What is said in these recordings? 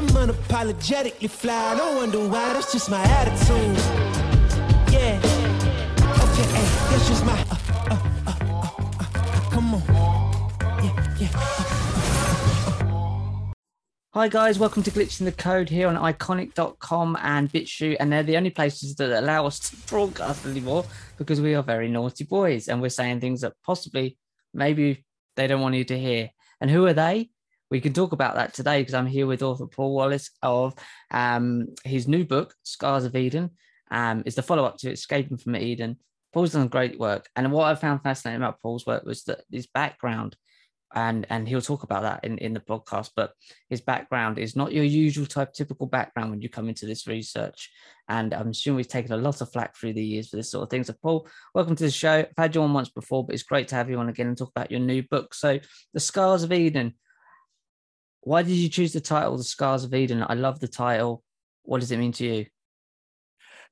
I'm unapologetically fly. No wonder why, that's just my attitude. Yeah. Okay, hey, that's just my come on. Hi guys, welcome to Glitching the Code here on iconic.com and BitChute, and they're the only places that allow us to broadcast anymore because we are very naughty boys and we're saying things that possibly, maybe they don't want you to hear. And who are they? We can talk about that today because I'm here with author Paul Wallace of his new book, Scars of Eden. It's the follow-up to Escaping from Eden. Paul's done great work. And what I found fascinating about Paul's work was that his background, and he'll talk about that in the podcast, but his background is not your usual typical background when you come into this research. And I'm assuming we've taken a lot of flack through the years for this sort of thing. So Paul, welcome to the show. I've had you on once before, but it's great to have you on again and talk about your new book. So The Scars of Eden. Why did you choose the title, The Scars of Eden? I love the title. What does it mean to you?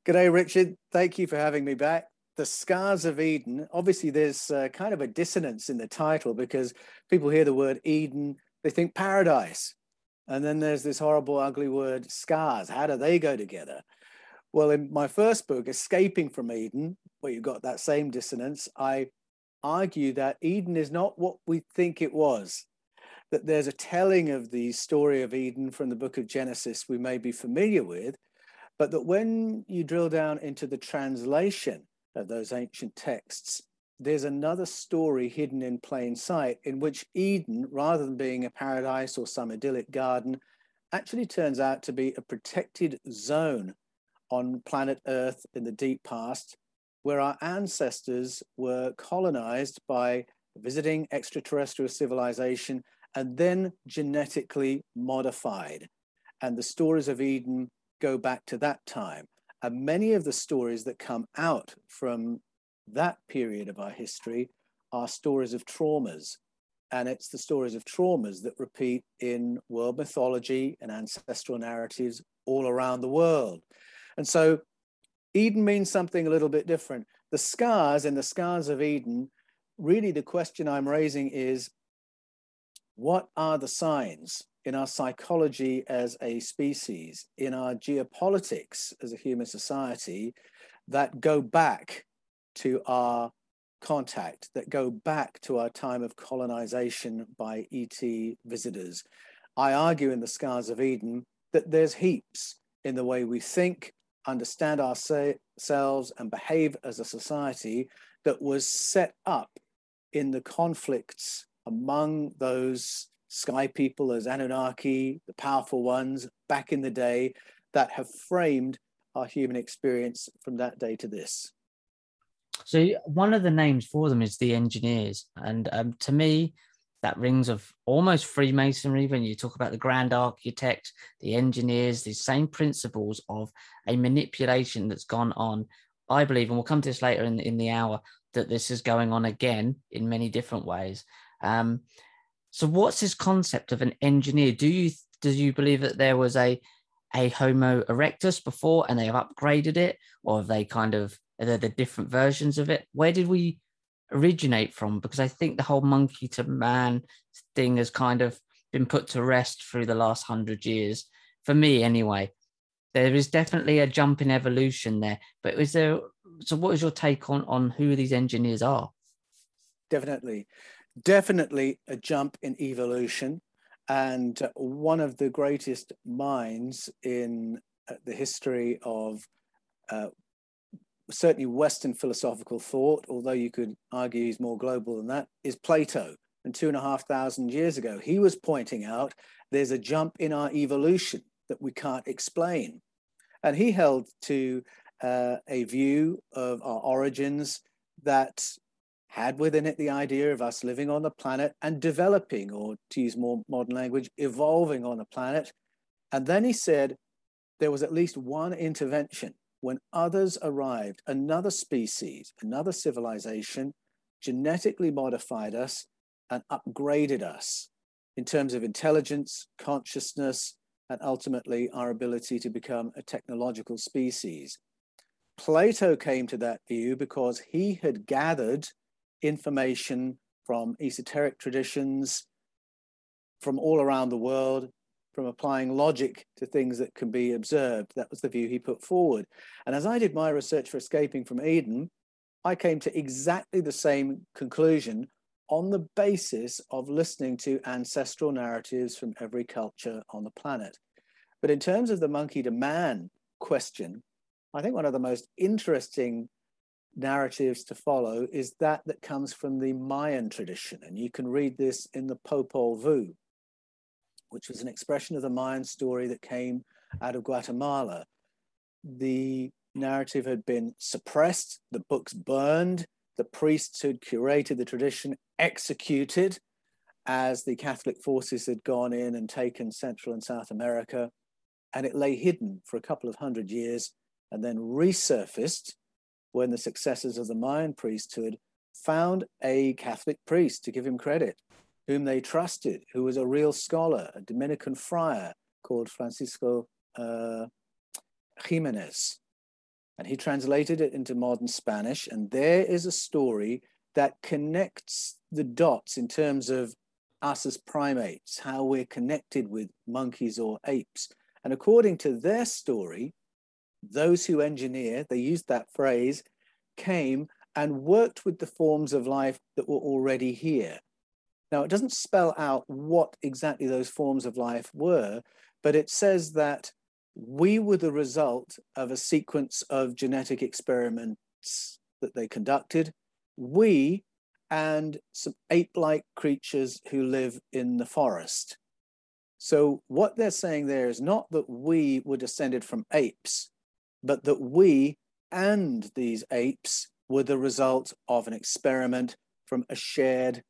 G'day, Richard. Thank you for having me back. The Scars of Eden, obviously there's kind of a dissonance in the title because people hear the word Eden, they think paradise. And then there's this horrible, ugly word, scars. How do they go together? Well, in my first book, Escaping from Eden, where you've got that same dissonance, I argue that Eden is not what we think it was, that there's a telling of the story of Eden from the book of Genesis we may be familiar with, but that when you drill down into the translation of those ancient texts, there's another story hidden in plain sight in which Eden, rather than being a paradise or some idyllic garden, actually turns out to be a protected zone on planet Earth in the deep past, where our ancestors were colonized by visiting extraterrestrial civilization and then genetically modified. And the stories of Eden go back to that time. And many of the stories that come out from that period of our history are stories of traumas. And it's the stories of traumas that repeat in world mythology and ancestral narratives all around the world. And so Eden means something a little bit different. The scars in the Scars of Eden, really the question I'm raising is, what are the signs in our psychology as a species, in our geopolitics as a human society, that go back to our contact, that go back to our time of colonization by ET visitors? I argue in the Scars of Eden that there's heaps in the way we think, understand ourselves, and behave as a society that was set up in the conflicts among those sky people as Anunnaki, the powerful ones back in the day, that have framed our human experience from that day to this. So one of the names for them is the engineers. And to me, that rings of almost Freemasonry when you talk about the grand architect, the engineers, these same principles of a manipulation that's gone on. I believe, and we'll come to this later in the hour, that this is going on again in many different ways. So what's this concept of an engineer? Do you believe that there was a Homo erectus before and they have upgraded it, or have they are there the different versions of it? Where did we originate from? Because I think the whole monkey to man thing has kind of been put to rest through the last 100 years, for me anyway. There is definitely a jump in evolution there, but is there? So what is your take on who these engineers are? Definitely a jump in evolution, and one of the greatest minds in the history of certainly Western philosophical thought, although you could argue he's more global than that, is Plato. And 2,500 years ago, he was pointing out there's a jump in our evolution that we can't explain. And he held to a view of our origins that had within it the idea of us living on the planet and developing, or to use more modern language, evolving on the planet. And then he said there was at least one intervention when others arrived, another species, another civilization, genetically modified us and upgraded us in terms of intelligence, consciousness, and ultimately our ability to become a technological species. Plato came to that view because he had gathered information from esoteric traditions from all around the world, from applying logic to things that can be observed. That was the view he put forward. And as I did my research for Escaping from Eden, I came to exactly the same conclusion on the basis of listening to ancestral narratives from every culture on the planet. But in terms of the monkey to man question, I think one of the most interesting narratives to follow is that comes from the Mayan tradition. And you can read this in the Popol Vuh, which was an expression of the Mayan story that came out of Guatemala. The narrative had been suppressed, the books burned, the priests who'd curated the tradition executed as the Catholic forces had gone in and taken Central and South America. And it lay hidden for a couple of hundred years and then resurfaced when the successors of the Mayan priesthood found a Catholic priest, to give him credit, whom they trusted, who was a real scholar, a Dominican friar called Francisco Jimenez. And he translated it into modern Spanish. And there is a story that connects the dots in terms of us as primates, how we're connected with monkeys or apes. And according to their story, those who engineer, they used that phrase, came and worked with the forms of life that were already here. Now, it doesn't spell out what exactly those forms of life were, but it says that we were the result of a sequence of genetic experiments that they conducted. We and some ape-like creatures who live in the forest. So what they're saying there is not that we were descended from apes, but that we and these apes were the result of an experiment from a shared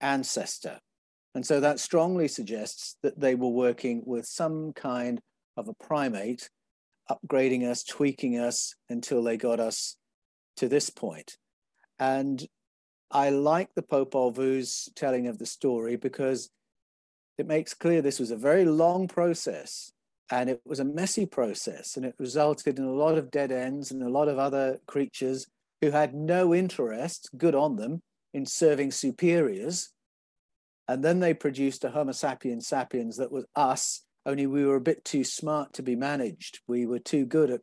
ancestor. And so that strongly suggests that they were working with some kind of a primate, upgrading us, tweaking us until they got us to this point. And I like the Popol Vuh's telling of the story because it makes clear this was a very long process and it was a messy process, and it resulted in a lot of dead ends and a lot of other creatures who had no interest, good on them, in serving superiors. And then they produced a Homo sapiens sapiens that was us, only we were a bit too smart to be managed. We were too good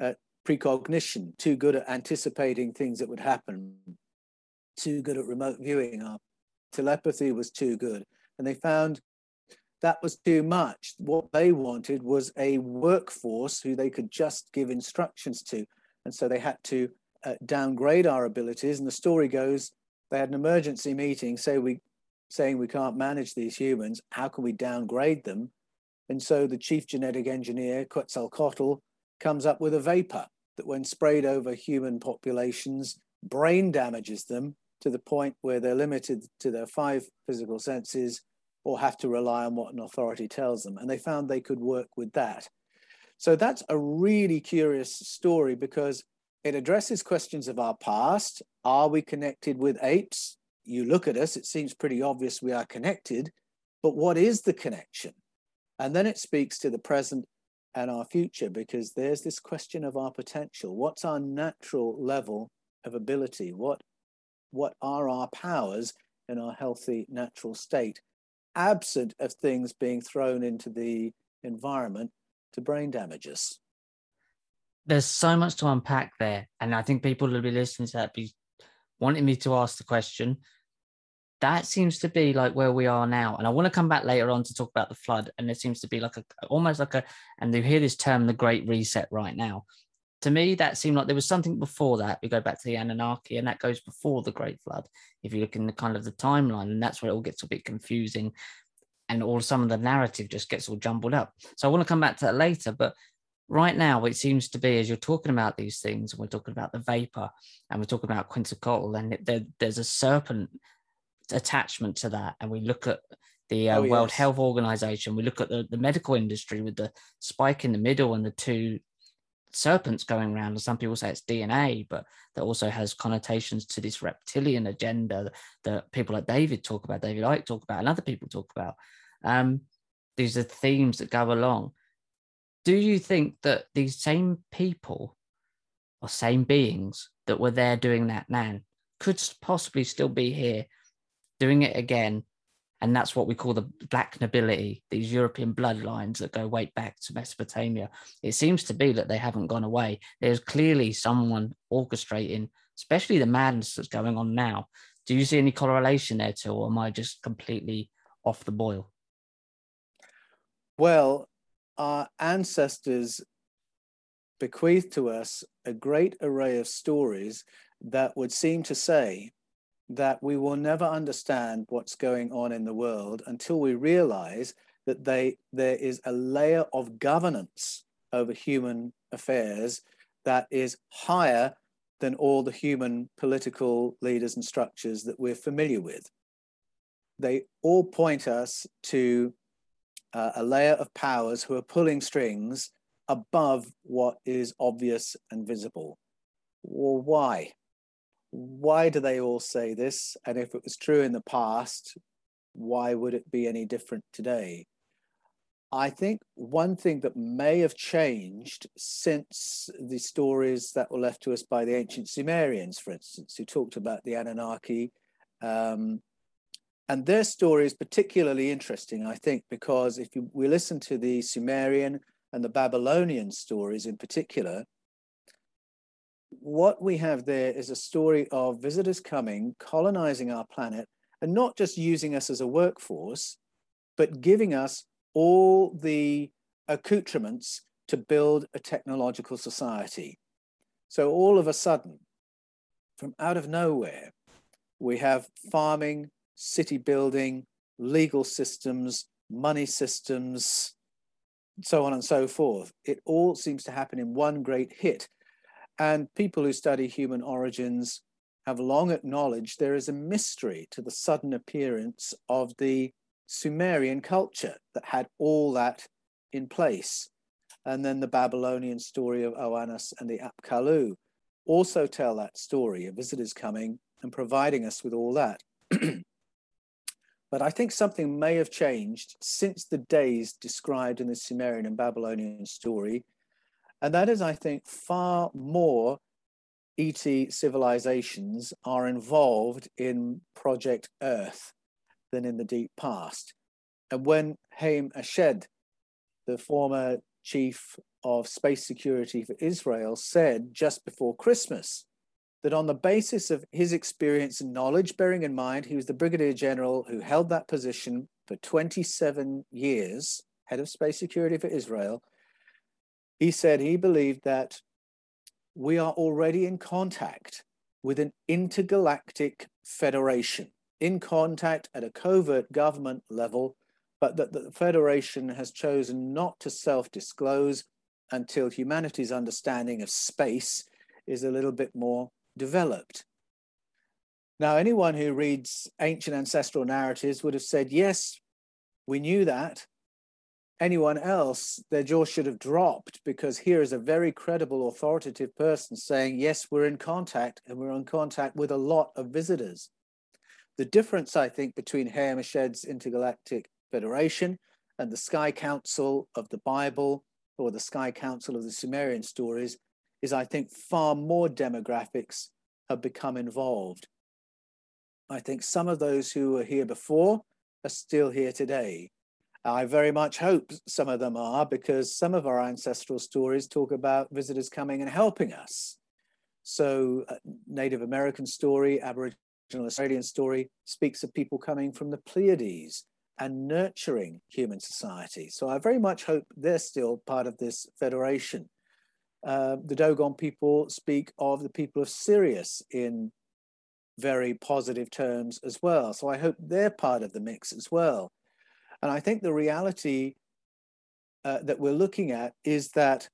at precognition, too good at anticipating things that would happen, too good at remote viewing. Our telepathy was too good. And they found that was too much. What they wanted was a workforce who they could just give instructions to. And so they had to downgrade our abilities. And the story goes, they had an emergency meeting saying we can't manage these humans. How can we downgrade them? And so the chief genetic engineer, Quetzalcoatl, comes up with a vapor that when sprayed over human populations, brain damages them to the point where they're limited to their 5 physical senses or have to rely on what an authority tells them. And they found they could work with that. So that's a really curious story because it addresses questions of our past. Are we connected with apes? You look at us, it seems pretty obvious we are connected, but what is the connection? And then it speaks to the present and our future because there's this question of our potential. What's our natural level of ability? What are our powers in our healthy natural state, absent of things being thrown into the environment to brain damage us? There's so much to unpack there. And I think people will be listening to that, be wanting me to ask the question. That seems to be like where we are now. And I want to come back later on to talk about the flood. And there seems to be like and you hear this term, the Great Reset right now. To me, that seemed like there was something before that. We go back to the Anunnaki, and that goes before the Great Flood. If you look in the kind of the timeline, and that's where it all gets a bit confusing, and all some of the narrative just gets all jumbled up. So I want to come back to that later. But right now, it seems to be as you're talking about these things, and we're talking about the vapor, and we're talking about Quetzalcoatl, and there's a serpent attachment to that, and we look at the World Health Organization. We look at the medical industry with the spike in the middle and the two serpents going around, and some people say it's DNA, but that also has connotations to this reptilian agenda that people like David Icke talk about, and other people talk about. These are themes that go along. Do you think that these same people or same beings that were there doing that could possibly still be here doing it again And that's what we call the black nobility, these European bloodlines that go way back to Mesopotamia. It seems to be that they haven't gone away. There's clearly someone orchestrating, especially the madness that's going on now. Do you see any correlation there too, or am I just completely off the boil? Well, our ancestors bequeathed to us a great array of stories that would seem to say that we will never understand what's going on in the world until we realize that there is a layer of governance over human affairs that is higher than all the human political leaders and structures that we're familiar with. They all point us to a layer of powers who are pulling strings above what is obvious and visible. Well, why? Why do they all say this? And if it was true in the past, why would it be any different today? I think one thing that may have changed since the stories that were left to us by the ancient Sumerians, for instance, who talked about the Anunnaki, and their story is particularly interesting, I think, because if we listen to the Sumerian and the Babylonian stories in particular, what we have there is a story of visitors coming, colonizing our planet, and not just using us as a workforce, but giving us all the accoutrements to build a technological society. So all of a sudden, from out of nowhere, we have farming, city building, legal systems, money systems, so on and so forth. It all seems to happen in one great hit. And people who study human origins have long acknowledged there is a mystery to the sudden appearance of the Sumerian culture that had all that in place. And then the Babylonian story of Oannes and the Apkallu also tell that story of visitors coming and providing us with all that. But I think something may have changed since the days described in the Sumerian and Babylonian story. And that is, I think, far more ET civilizations are involved in Project Earth than in the deep past. And when Haim Eshed, the former chief of space security for Israel, said just before Christmas that on the basis of his experience and knowledge, bearing in mind he was the brigadier general who held that position for 27 years, head of space security for Israel, he said he believed that we are already in contact with an intergalactic federation, in contact at a covert government level, but that the federation has chosen not to self-disclose until humanity's understanding of space is a little bit more developed. Now, anyone who reads ancient ancestral narratives would have said, yes, we knew that. Anyone else, their jaw should have dropped, because here is a very credible, authoritative person saying, yes, we're in contact, and we're in contact with a lot of visitors. The difference, I think, between Haim Eshed's Intergalactic Federation and the Sky Council of the Bible, or the Sky Council of the Sumerian stories, is I think far more demographics have become involved. I think some of those who were here before are still here today. I very much hope some of them are, because some of our ancestral stories talk about visitors coming and helping us. So Native American story, Aboriginal Australian story speaks of people coming from the Pleiades and nurturing human society. So I very much hope they're still part of this federation. The Dogon people speak of the people of Sirius in very positive terms as well. So I hope they're part of the mix as well. And I think the reality that we're looking at is that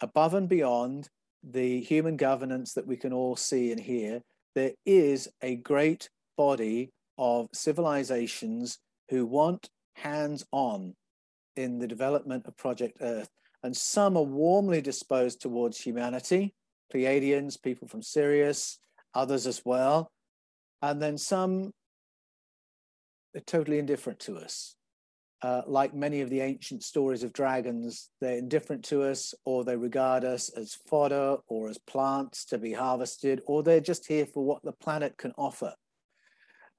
above and beyond the human governance that we can all see and hear, there is a great body of civilizations who want hands-on in the development of Project Earth. And some are warmly disposed towards humanity, Pleiadians, people from Sirius, others as well. And then some they're totally indifferent to us. Like many of the ancient stories of dragons, they're indifferent to us, or they regard us as fodder or as plants to be harvested, or they're just here for what the planet can offer.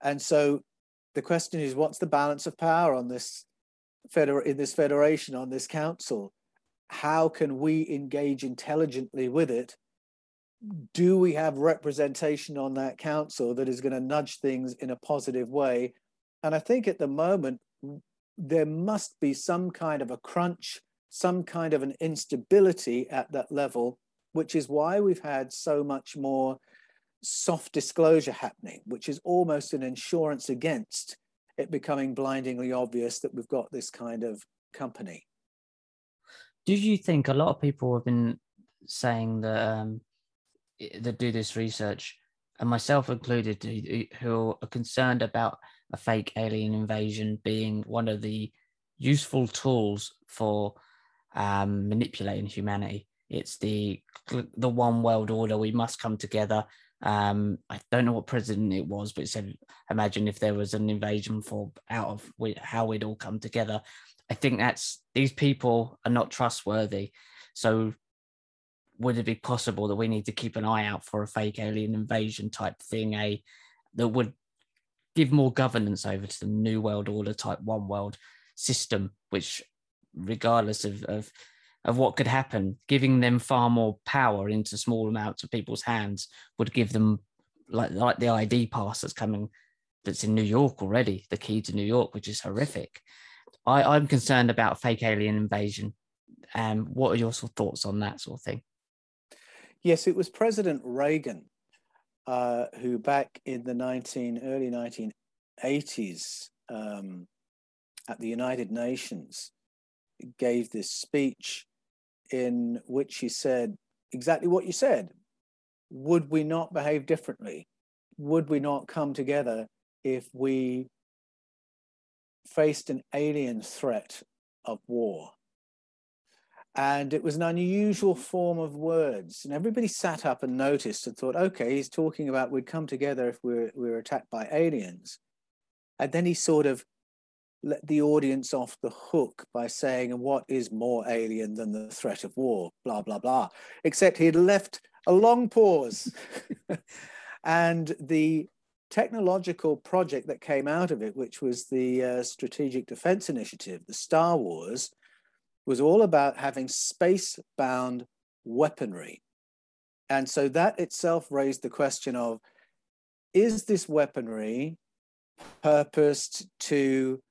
And so The question is, what's the balance of power on this federation, on this council? How can we engage intelligently with it? Do we have representation on that council that is going to nudge things in a positive way? And I think at the moment, there must be some kind of a crunch, some kind of an instability at that level, which is why we've had so much more soft disclosure happening, which is almost an insurance against it becoming blindingly obvious that we've got this kind of company. Did you think a lot of people have been saying that that do this research, and myself included, who are concerned about a fake alien invasion being one of the useful tools for manipulating humanity? It's the one world order. We must come together. I don't know what president it was, but it said, imagine if there was an invasion how we'd all come together. I think these people are not trustworthy. So would it be possible that we need to keep an eye out for a fake alien invasion type thing, that would give more governance over to the new world order type one world system, which regardless of what could happen, giving them far more power into small amounts of people's hands would give them like the ID pass that's in New York already, the key to New York, which is horrific. I'm concerned about fake alien invasion. What are your sort of thoughts on that sort of thing? Yes, it was President Reagan who back in the early 1980s at the United Nations gave this speech in which he said exactly what you said. Would we not behave differently? Would we not come together if we faced an alien threat of war? And it was an unusual form of words. And everybody sat up and noticed and thought, okay, he's talking about we'd come together if we were attacked by aliens. And then he sort of let the audience off the hook by saying, and what is more alien than the threat of war, blah, blah, blah. Except he'd left a long pause. And the technological project that came out of it, which was the Strategic Defense Initiative, the Star Wars, was all about having space-bound weaponry. And so that itself raised the question of, is this weaponry purposed to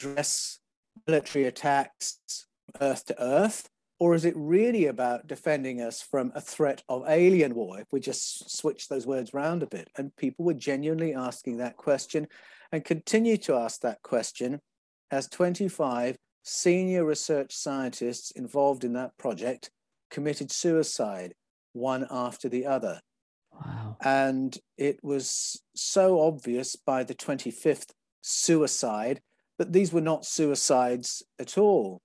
address military attacks from Earth to Earth, or is it really about defending us from a threat of alien war, if we just switch those words around a bit? And people were genuinely asking that question and continue to ask that question as 25 senior research scientists involved in that project committed suicide, one after the other. Wow. And it was so obvious by the 25th suicide that these were not suicides at all.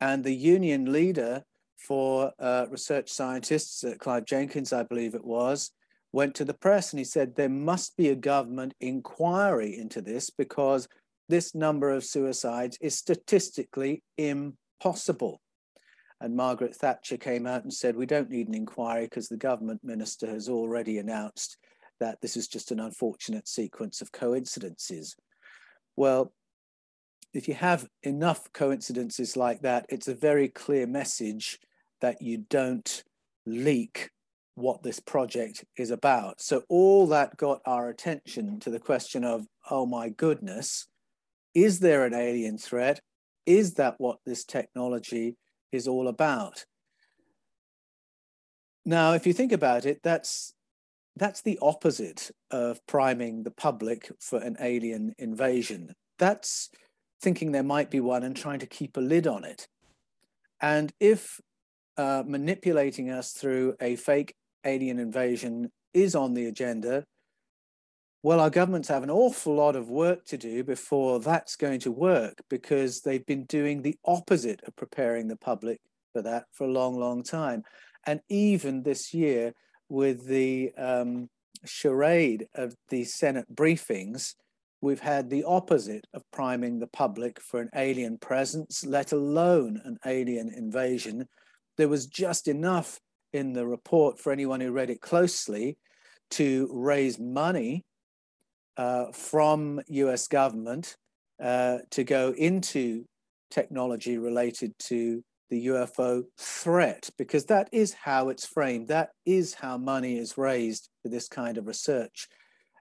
And the union leader for research scientists, Clive Jenkins, I believe it was, went to the press and he said, there must be a government inquiry into this because this number of suicides is statistically impossible. And Margaret Thatcher came out and said, we don't need an inquiry because the government minister has already announced that this is just an unfortunate sequence of coincidences. Well, if you have enough coincidences like that, it's a very clear message that you don't leak what this project is about. So all that got our attention to the question of, oh my goodness, is there an alien threat? Is that what this technology is all about? Now, if you think about it, that's the opposite of priming the public for an alien invasion. That's thinking there might be one and trying to keep a lid on it. And if manipulating us through a fake alien invasion is on the agenda, well, our governments have an awful lot of work to do before that's going to work, because they've been doing the opposite of preparing the public for that for a long, long time. And even this year with the charade of the Senate briefings, we've had the opposite of priming the public for an alien presence, let alone an alien invasion. There was just enough in the report for anyone who read it closely to raise money from US government to go into technology related to the UFO threat, because that is how it's framed. That is how money is raised for this kind of research.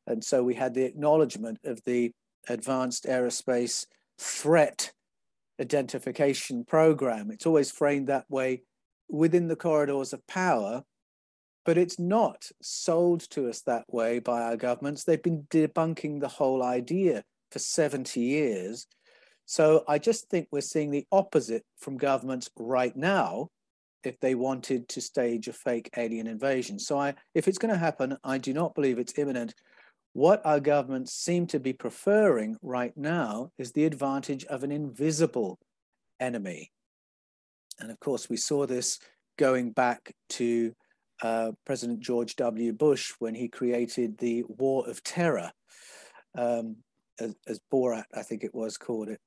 And so we had the acknowledgement of the Advanced Aerospace Threat Identification Program. It's always framed that way within the corridors of power, but it's not sold to us that way by our governments. They've been debunking the whole idea for 70 years. So I just think we're seeing the opposite from governments right now if they wanted to stage a fake alien invasion. So if it's going to happen, I do not believe it's imminent. What our governments seem to be preferring right now is the advantage of an invisible enemy. And of course, we saw this going back to President George W. Bush when he created the War of Terror, as Borat, I think it was, called it.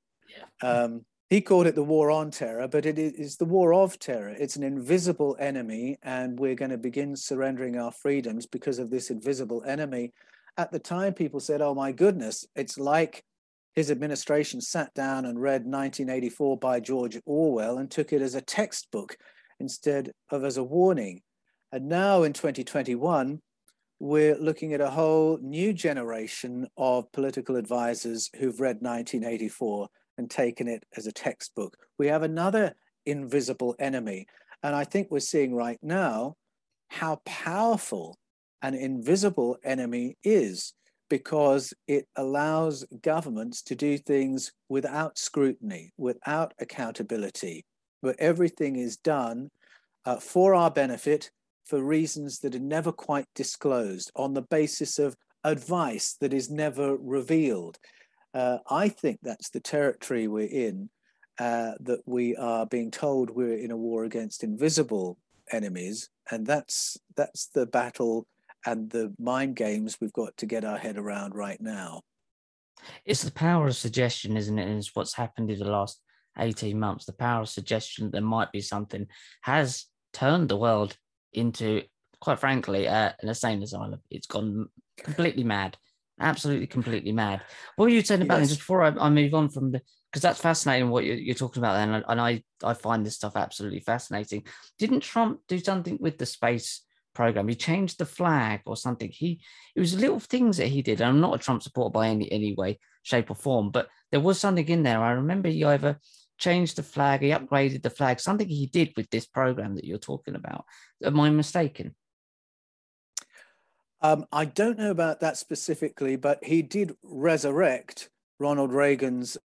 Yeah. He called it the war on terror, but it is the war of terror. It's an invisible enemy, and we're going to begin surrendering our freedoms because of this invisible enemy. At the time, people said, oh, my goodness, it's like his administration sat down and read 1984 by George Orwell and took it as a textbook instead of as a warning. And now in 2021, we're looking at a whole new generation of political advisors who've read 1984 and taken it as a textbook. We have another invisible enemy. And I think we're seeing right now how powerful an invisible enemy is, because it allows governments to do things without scrutiny, without accountability, where everything is done for our benefit, for reasons that are never quite disclosed, on the basis of advice that is never revealed. I think that's the territory we're in, that we are being told we're in a war against invisible enemies, and that's the battle and the mind games we've got to get our head around right now. It's the power of suggestion, isn't it? And it's what's happened in the last 18 months. The power of suggestion that there might be something has turned the world into, quite frankly, an insane asylum. It's gone completely mad, absolutely completely mad. What were you saying about, yes, just before I move on from the, because that's fascinating what you're talking about there, and I find this stuff absolutely fascinating. Didn't Trump do something with the space program? He changed the flag or something. It was little things that he did. I'm not a Trump supporter by any way, shape or form, but there was something in there. I remember he either changed the flag, he upgraded the flag, something he did with this program that you're talking about. Am I mistaken? I don't know about that specifically, but he did resurrect Ronald Reagan's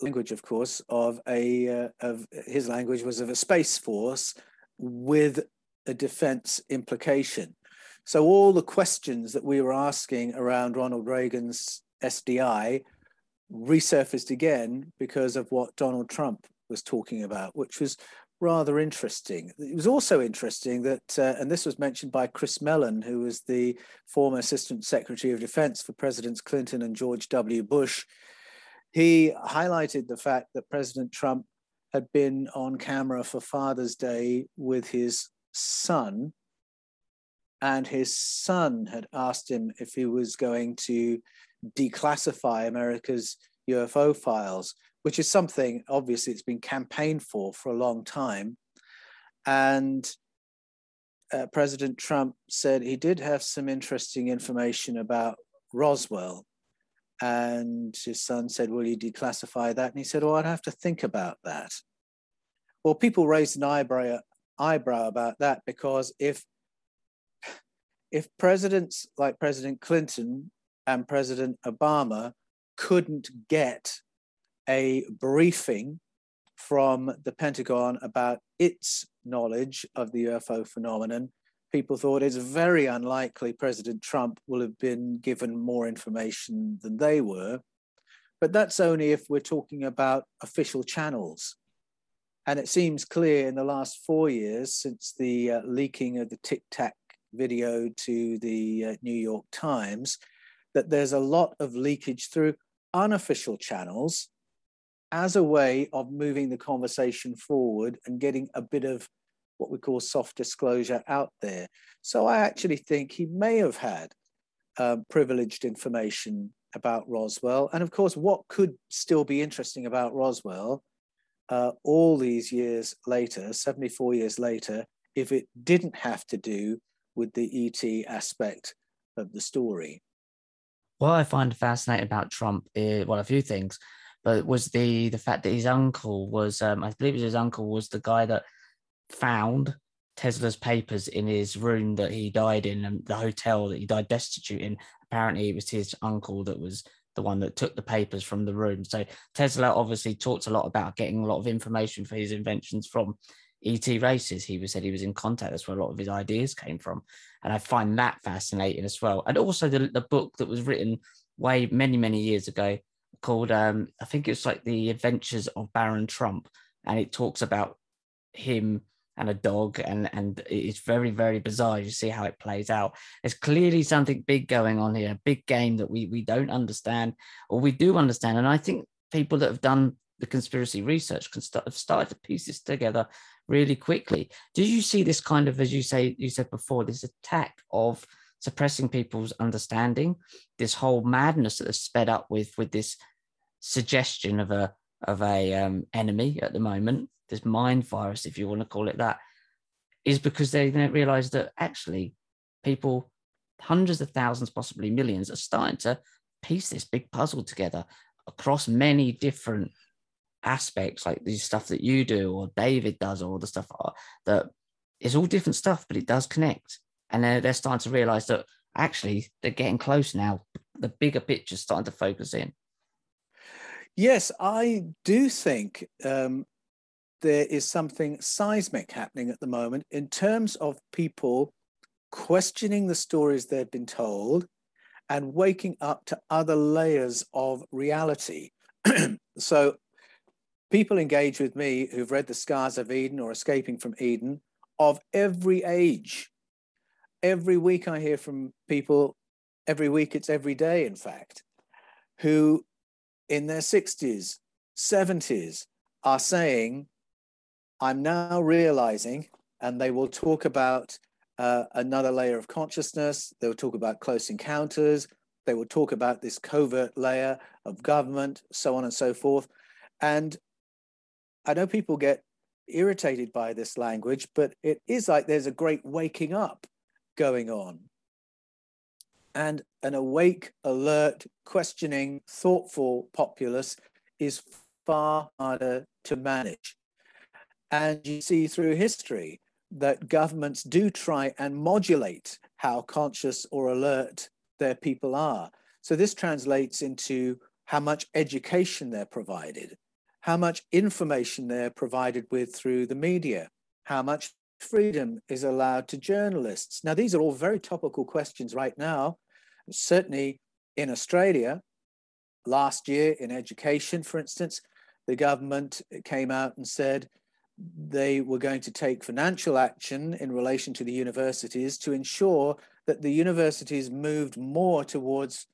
language, of course, his language was of a space force with a defense implication. So all the questions that we were asking around Ronald Reagan's SDI resurfaced again because of what Donald Trump was talking about, which was rather interesting. It was also interesting that, and this was mentioned by Chris Mellon, who was the former Assistant Secretary of Defense for Presidents Clinton and George W. Bush. He highlighted the fact that President Trump had been on camera for Father's Day with his son, and his son had asked him if he was going to declassify America's UFO files, which is something obviously it's been campaigned for a long time. And President Trump said he did have some interesting information about Roswell, and his son said, will you declassify that? And he said, well, I'd have to think about that. Well, people raised an eyebrow about that, because if presidents like President Clinton and President Obama couldn't get a briefing from the Pentagon about its knowledge of the UFO phenomenon, people thought it's very unlikely President Trump will have been given more information than they were. But that's only if we're talking about official channels. And it seems clear in the last 4 years, since the leaking of the Tic Tac video to the New York Times, that there's a lot of leakage through unofficial channels as a way of moving the conversation forward and getting a bit of what we call soft disclosure out there. So I actually think he may have had privileged information about Roswell. And of course, what could still be interesting about Roswell all these years later, 74 years later, if it didn't have to do with the ET aspect of the story? What I find fascinating about Trump is, well, a few things, but was the fact that his uncle was, I believe it was his uncle, was the guy that found Tesla's papers in his room that he died in, and the hotel that he died destitute in. Apparently it was his uncle that was the one that took the papers from the room. So Tesla obviously talked a lot about getting a lot of information for his inventions from ET races. He said he was in contact. That's where a lot of his ideas came from. And I find that fascinating as well. And also the book that was written way many years ago called, I think it's like The Adventures of Baron Trump. And it talks about him and a dog, and it's very bizarre. You see how it plays out. There's clearly something big going on here, a big game that we don't understand, or we do understand. And I think people that have done the conspiracy research can have started to piece this together really quickly. Do you see this kind of, as you say, you said before, this attack of suppressing people's understanding, this whole madness that has sped up with this suggestion of a enemy at the moment, this mind virus, if you want to call it that, is because they don't realize that actually people, hundreds of thousands, possibly millions, are starting to piece this big puzzle together across many different aspects, like the stuff that you do or David does, or the stuff that is all different stuff, but it does connect. And they're starting to realize that actually they're getting close now. The bigger picture's starting to focus in. Yes, I do think there is something seismic happening at the moment in terms of people questioning the stories they've been told and waking up to other layers of reality. So people engage with me who've read The Scars of Eden or Escaping from Eden of every age. Every week I hear from people, every week, it's every day, in fact, who in their 60s, 70s are saying, I'm now realizing, and they will talk about another layer of consciousness. They will talk about close encounters. They will talk about this covert layer of government, so on and so forth. And I know people get irritated by this language, but it is like there's a great waking up going on. And an awake, alert, questioning, thoughtful populace is far harder to manage. And you see through history that governments do try and modulate how conscious or alert their people are. So this translates into how much education they're provided, how much information they're provided with through the media, how much freedom is allowed to journalists. Now, these are all very topical questions right now. Certainly in Australia, last year in education, for instance, the government came out and said they were going to take financial action in relation to the universities to ensure that the universities moved more towards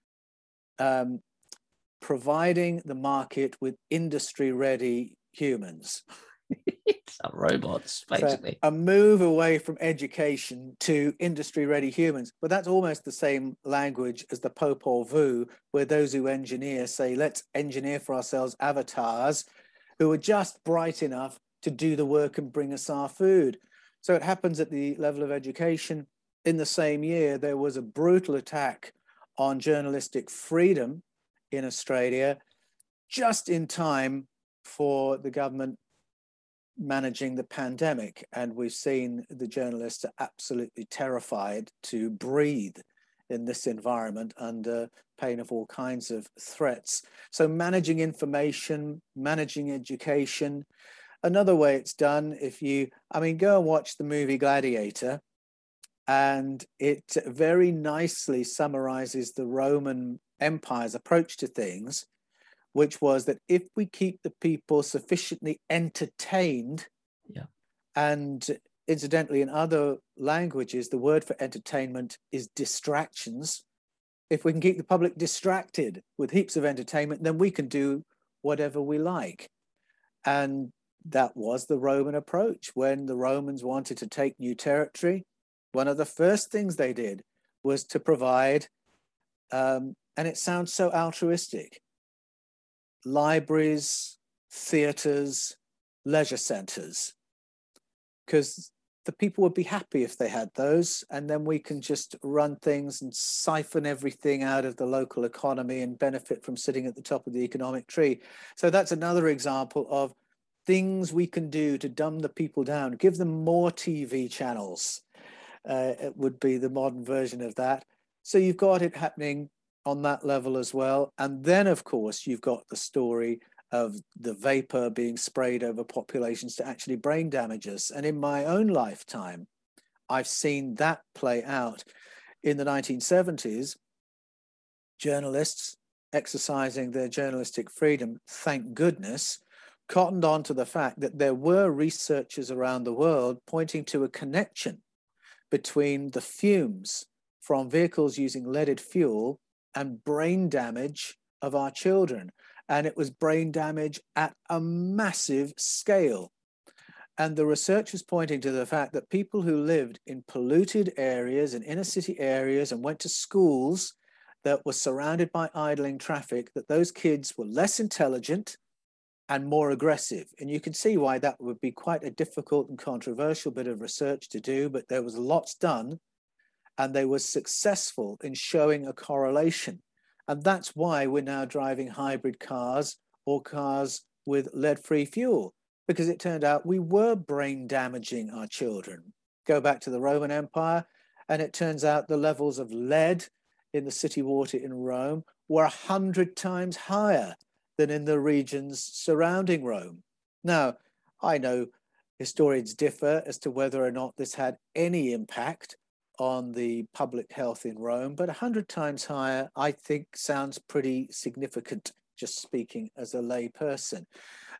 providing the market with industry-ready humans. Robots, basically. So a move away from education to industry-ready humans. But that's almost the same language as the Popol Vuh, where those who engineer say, let's engineer for ourselves avatars who are just bright enough to do the work and bring us our food. So it happens at the level of education. In the same year, there was a brutal attack on journalistic freedom in Australia, just in time for the government managing the pandemic, and we've seen the journalists are absolutely terrified to breathe in this environment under pain of all kinds of threats. So managing information, managing education. Another way it's done, if you, I mean, go and watch the movie Gladiator, and it very nicely summarizes the Roman Empire's approach to things, which was that if we keep the people sufficiently entertained, yeah. And incidentally, in other languages, the word for entertainment is distractions. If we can keep the public distracted with heaps of entertainment, then we can do whatever we like. And that was the Roman approach. When the Romans wanted to take new territory, one of the first things they did was to provide And it sounds so altruistic. Libraries, theaters, leisure centers, because the people would be happy if they had those, and then we can just run things and siphon everything out of the local economy and benefit from sitting at the top of the economic tree. So that's another example of things we can do to dumb the people down, give them more TV channels. It would be the modern version of that. So you've got it happening on that level as well. And then, of course, you've got the story of the vapor being sprayed over populations to actually brain damages. And in my own lifetime, I've seen that play out in the 1970s, journalists exercising their journalistic freedom, thank goodness, cottoned on to the fact that there were researchers around the world pointing to a connection between the fumes from vehicles using leaded fuel and brain damage of our children. And it was brain damage at a massive scale. And the research was pointing to the fact that people who lived in polluted areas and inner city areas and went to schools that were surrounded by idling traffic, that those kids were less intelligent and more aggressive. And you can see why that would be quite a difficult and controversial bit of research to do, but there was lots done, and they were successful in showing a correlation. And that's why we're now driving hybrid cars or cars with lead-free fuel, because it turned out we were brain damaging our children. Go back to the Roman Empire, and it turns out the levels of lead in the city water in Rome were 100 times higher than in the regions surrounding Rome. Now, I know historians differ as to whether or not this had any impact on the public health in Rome, but 100 times higher, I think, sounds pretty significant, just speaking as a lay person.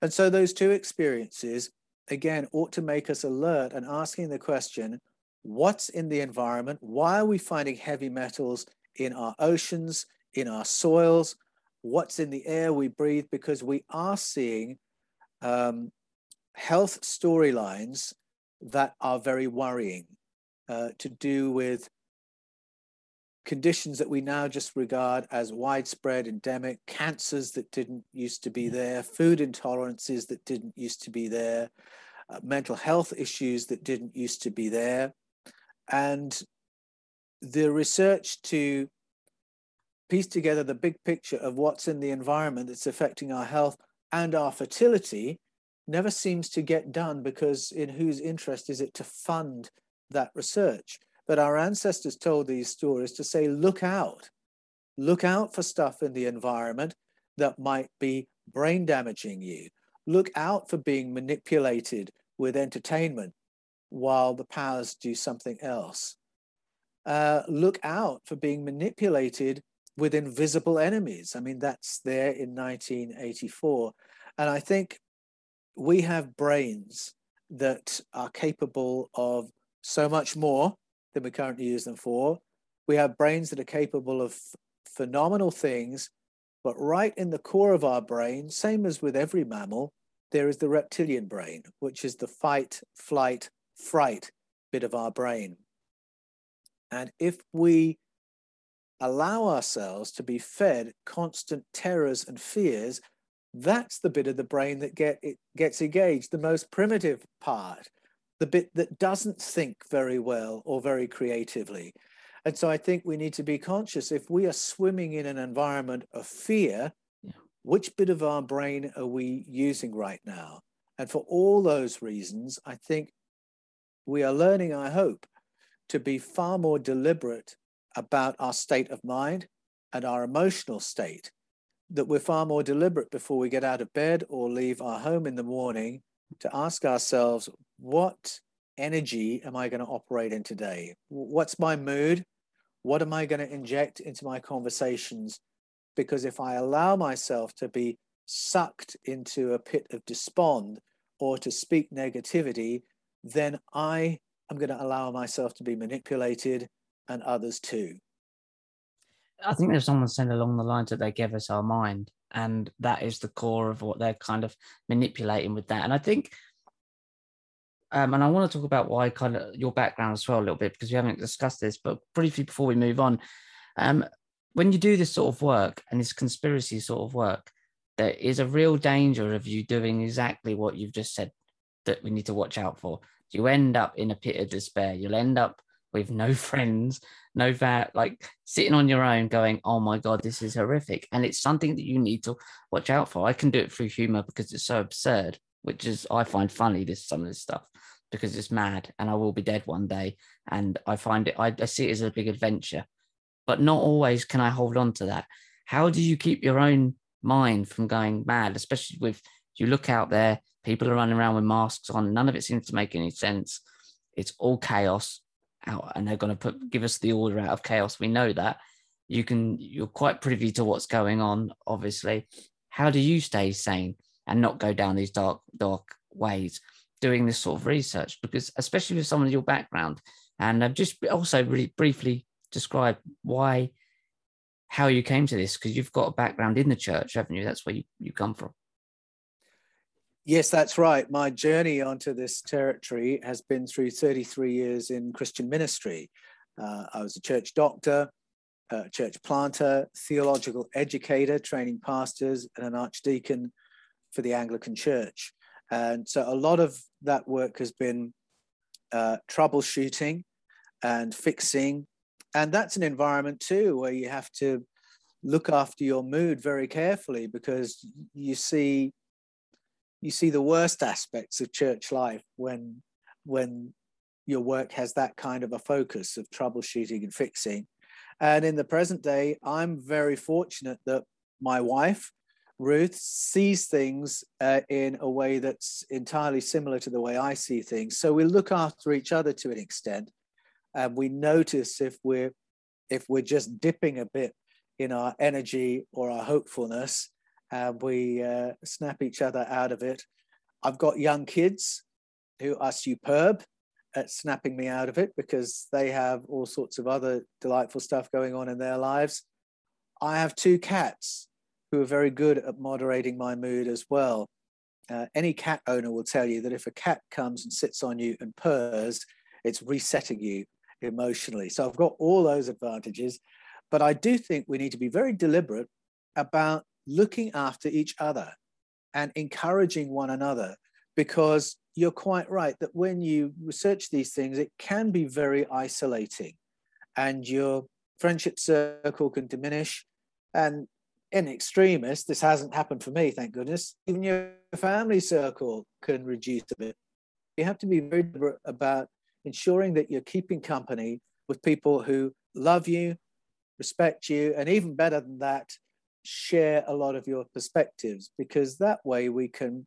And so those two experiences, again, ought to make us alert and asking the question, what's in the environment? Why are we finding heavy metals in our oceans, in our soils? What's in the air we breathe? Because we are seeing health storylines that are very worrying. To do with conditions that we now just regard as widespread, endemic, cancers that didn't used to be there, food intolerances that didn't used to be there, mental health issues that didn't used to be there. And the research to piece together the big picture of what's in the environment that's affecting our health and our fertility never seems to get done, because in whose interest is it to fund that research? But our ancestors told these stories to say, look out for stuff in the environment that might be brain damaging you. Look out for being manipulated with entertainment while the powers do something else. Look out for being manipulated with invisible enemies. I mean, that's there in 1984. And I think we have brains that are capable of so much more than we currently use them for. We have brains that are capable of phenomenal things, but right in the core of our brain, same as with every mammal, there is the reptilian brain, which is the fight, flight, fright bit of our brain. And if we allow ourselves to be fed constant terrors and fears, that's the bit of the brain that gets engaged, the most primitive part, the bit that doesn't think very well or very creatively. And so I think we need to be conscious, if we are swimming in an environment of fear, which bit of our brain are we using right now? And for all those reasons, I think we are learning, I hope, to be far more deliberate about our state of mind and our emotional state, that we're far more deliberate before we get out of bed or leave our home in the morning to ask ourselves, what energy am I going to operate in today? What's my mood? What am I going to inject into my conversations? Because if I allow myself to be sucked into a pit of despond or to speak negativity, then I am going to allow myself to be manipulated, and others too. I think there's someone said along the lines that they give us our mind, and that is the core of what they're kind of manipulating with that. And I think, and I want to talk about why kind of your background as well a little bit, because we haven't discussed this, but briefly before we move on, when you do this sort of work and this conspiracy sort of work, there is a real danger of you doing exactly what you've just said that we need to watch out for. You end up in a pit of despair. You'll end up with no friends, no that, like sitting on your own going, oh my God, this is horrific. And it's something that you need to watch out for. I can do it through humor because it's so absurd, which is, I find funny, some of this stuff, because it's mad and I will be dead one day. And I find it, I see it as a big adventure, but not always can I hold on to that. How do you keep your own mind from going mad, especially with, you look out there, people are running around with masks on, none of it seems to make any sense. It's all chaos. Out, and they're going to give us the order out of chaos. We know that. You're quite privy to what's going on, obviously. How do you stay sane and not go down these dark ways doing this sort of research? Because especially with someone of your background, and I've just also really briefly described how you came to this, because you've got a background in the church, haven't you? That's where you come from. Yes, that's right. My journey onto this territory has been through 33 years in Christian ministry. I was a church doctor, a church planter, theological educator, training pastors, and an archdeacon for the Anglican Church. And so a lot of that work has been troubleshooting and fixing. And that's an environment too, where you have to look after your mood very carefully, because you see the worst aspects of church life when your work has that kind of a focus of troubleshooting and fixing. And in the present day, I'm very fortunate that my wife, Ruth, sees things in a way that's entirely similar to the way I see things. So we look after each other to an extent, and we notice if we're just dipping a bit in our energy or our hopefulness, and we snap each other out of it. I've got young kids who are superb at snapping me out of it, because they have all sorts of other delightful stuff going on in their lives. I have two cats who are very good at moderating my mood as well. Any cat owner will tell you that if a cat comes and sits on you and purrs, it's resetting you emotionally. So I've got all those advantages, but I do think we need to be very deliberate about looking after each other and encouraging one another, because you're quite right that when you research these things, it can be very isolating and your friendship circle can diminish. And in extremists, this hasn't happened for me, thank goodness, even your family circle can reduce a bit. You have to be very deliberate about ensuring that you're keeping company with people who love you, respect you, and even better than that, share a lot of your perspectives, because that way we can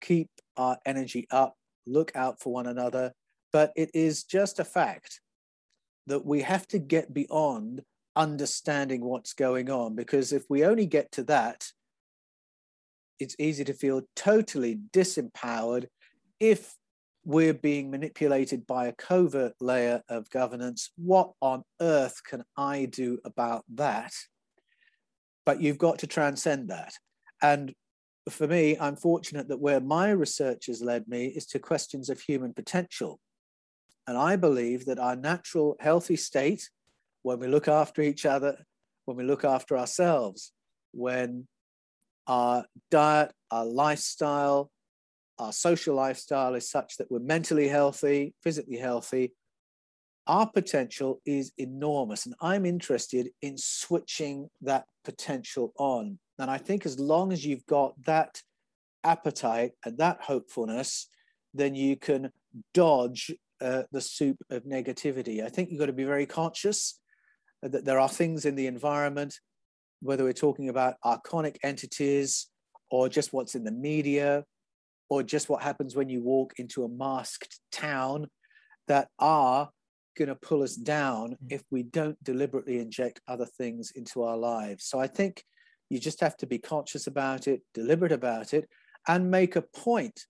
keep our energy up, look out for one another. But it is just a fact that we have to get beyond understanding what's going on, because if we only get to that, it's easy to feel totally disempowered if we're being manipulated by a covert layer of governance. What on earth can I do about that? But you've got to transcend that. And for me, I'm fortunate that where my research has led me is to questions of human potential. And I believe that our natural healthy state, when we look after each other, when we look after ourselves, when our diet, our lifestyle, our social lifestyle is such that we're mentally healthy, physically healthy, our potential is enormous. And I'm interested in switching that potential on. And I think as long as you've got that appetite and that hopefulness, then you can dodge the soup of negativity. I think you've got to be very conscious that there are things in the environment, whether we're talking about iconic entities or just what's in the media, or just what happens when you walk into a masked town, that are going to pull us down if we don't deliberately inject other things into our lives. So I think you just have to be conscious about it, deliberate about it, and make a point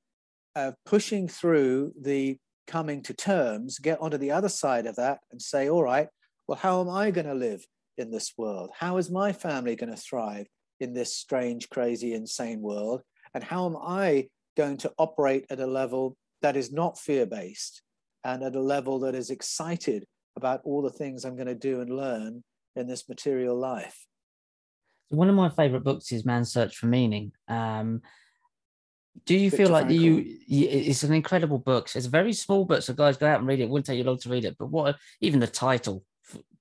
of pushing through the coming to terms, get onto the other side of that and say, all right, well, how am I going to live in this world? How is my family going to thrive in this strange, crazy, insane world? And how am I going to operate at a level that is not fear-based and at a level that is excited about all the things I'm going to do and learn in this material life. One of my favorite books is Man's Search for Meaning. Do you feel like it's an incredible book. It's a very small book, so guys, go out and read it. It wouldn't take you long to read it, but even the title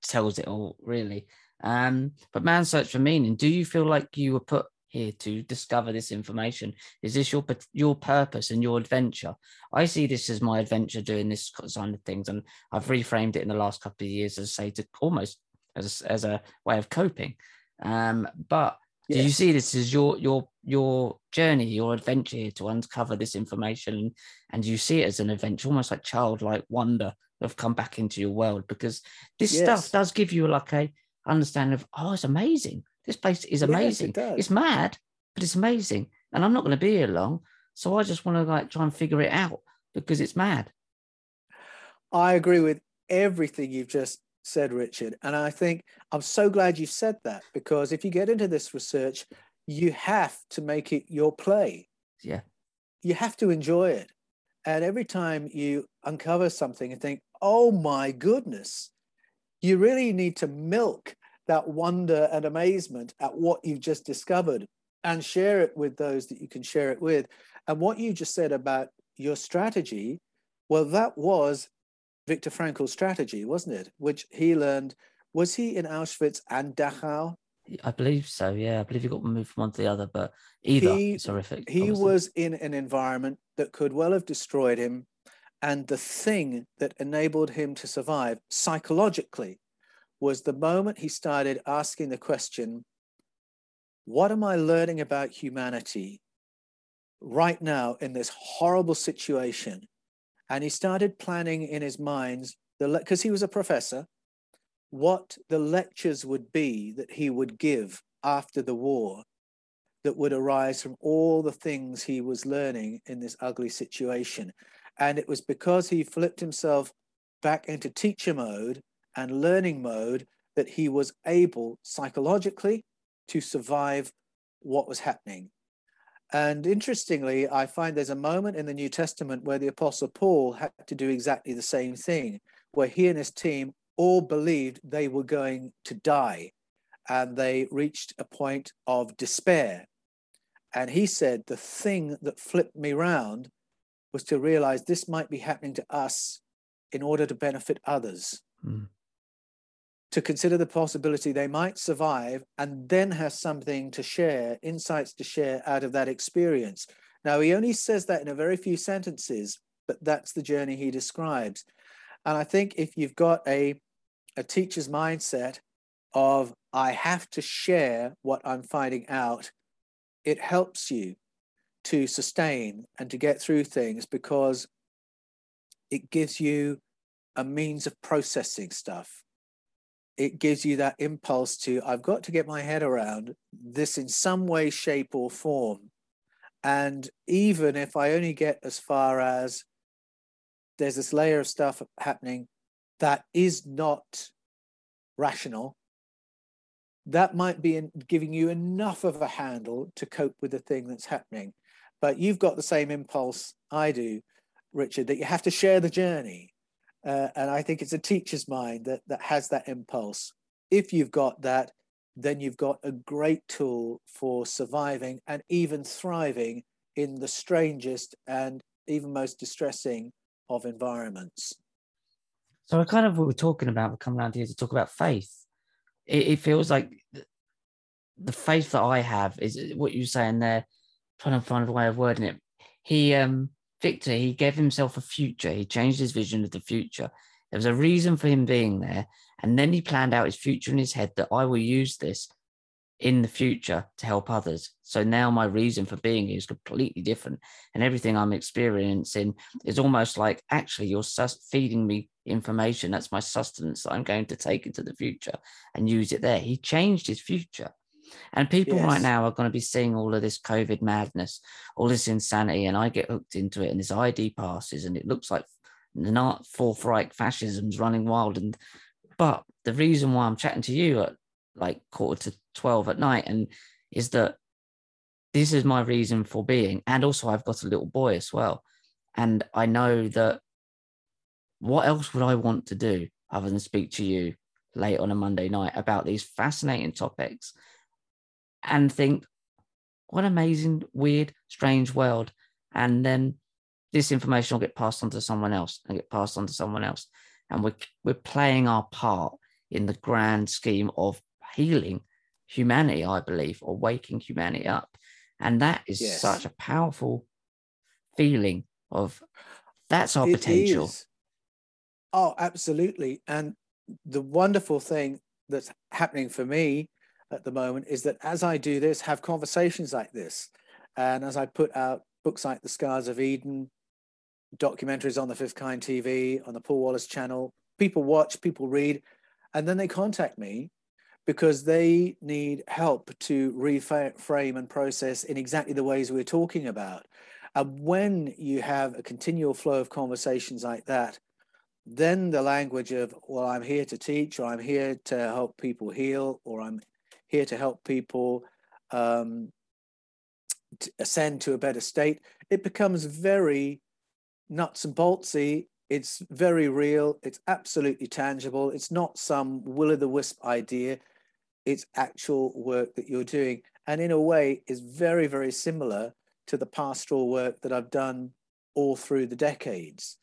tells it all, really. But Man's Search for Meaning, do you feel like you were put here to discover this information? Is this your purpose and your adventure? I see this as my adventure doing this kind of things, and I've reframed it in the last couple of years as say to almost as a way of coping. But do you see this as your journey, your adventure here to uncover this information, and you see it as an adventure, almost like childlike wonder of come back into your world? Because this stuff does give you like a understanding of, oh, it's amazing. This place is amazing. Yes, it does. It's mad, but it's amazing. And I'm not going to be here long, so I just want to like try and figure it out because it's mad. I agree with everything you've just said, Richard. And I think I'm so glad you've said that, because if you get into this research, you have to make it your play. Yeah. You have to enjoy it. And every time you uncover something and think, oh my goodness, you really need to milk that wonder and amazement at what you've just discovered and share it with those that you can share it with. And what you just said about your strategy, well, that was Viktor Frankl's strategy, wasn't it? Which he learned, was he in Auschwitz and Dachau? I believe so, yeah. I believe he got moved from one to the other, but either, it's horrific. He obviously was in an environment that could well have destroyed him, and the thing that enabled him to survive psychologically was the moment he started asking the question, what am I learning about humanity right now in this horrible situation? And he started planning in his mind, because he was a professor, what the lectures would be that he would give after the war that would arise from all the things he was learning in this ugly situation. And it was because he flipped himself back into teacher mode and learning mode that he was able psychologically to survive what was happening. And interestingly, I find there's a moment in the New Testament where the Apostle Paul had to do exactly the same thing, where he and his team all believed they were going to die, and they reached a point of despair. And he said, the thing that flipped me round was to realize this might be happening to us in order to benefit others, to consider the possibility they might survive and then have something to share, insights to share out of that experience. Now, he only says that in a very few sentences, but that's the journey he describes. And I think if you've got a teacher's mindset of, I have to share what I'm finding out, it helps you to sustain and to get through things, because it gives you a means of processing stuff. It gives you that impulse to, I've got to get my head around this in some way, shape, or form. And even if I only get as far as there's this layer of stuff happening that is not rational, that might be giving you enough of a handle to cope with the thing that's happening. But you've got the same impulse I do, Richard, that you have to share the journey. And I think it's a teacher's mind that has that impulse. If you've got that, then you've got a great tool for surviving and even thriving in the strangest and even most distressing of environments. So I kind of what we're talking about, we're coming around here to talk about faith. It feels like the faith that I have is what you're saying there, trying to find a way of wording it. Victor, he gave himself a future. He changed his vision of the future. There was a reason for him being there. And then he planned out his future in his head that I will use this in the future to help others. So now my reason for being here is completely different. And everything I'm experiencing is almost like, actually, you're feeding me information. That's my sustenance that I'm going to take into the future and use it there. He changed his future. And people right now are going to be seeing all of this COVID madness, all this insanity, and I get hooked into it, and this ID passes, and it looks like not forthright fascism's running wild. But the reason why I'm chatting to you at like 11:45 at night and is that this is my reason for being. And also I've got a little boy as well. And I know that what else would I want to do other than speak to you late on a Monday night about these fascinating topics and think, what an amazing, weird, strange world. And then this information will get passed on to someone else and get passed on to someone else. And we're playing our part in the grand scheme of healing humanity, I believe, or waking humanity up. And that is such a powerful feeling of that's our potential. Is. Oh, absolutely. And the wonderful thing that's happening for me at the moment is that as I do this, have conversations like this, and as I put out books like The Scars of Eden, documentaries on The Fifth Kind TV, on the Paul Wallace channel, people watch, people read, and then they contact me because they need help to reframe and process in exactly the ways we're talking about. And when you have a continual flow of conversations like that, then the language of, well, I'm here to teach, or I'm here to help people heal, or I'm here to help people to ascend to a better state, it becomes very nuts and boltsy. It's very real. It's absolutely tangible. It's not some will-o'-the-wisp idea. It's actual work that you're doing. And in a way, is very, very similar to the pastoral work that I've done all through the decades.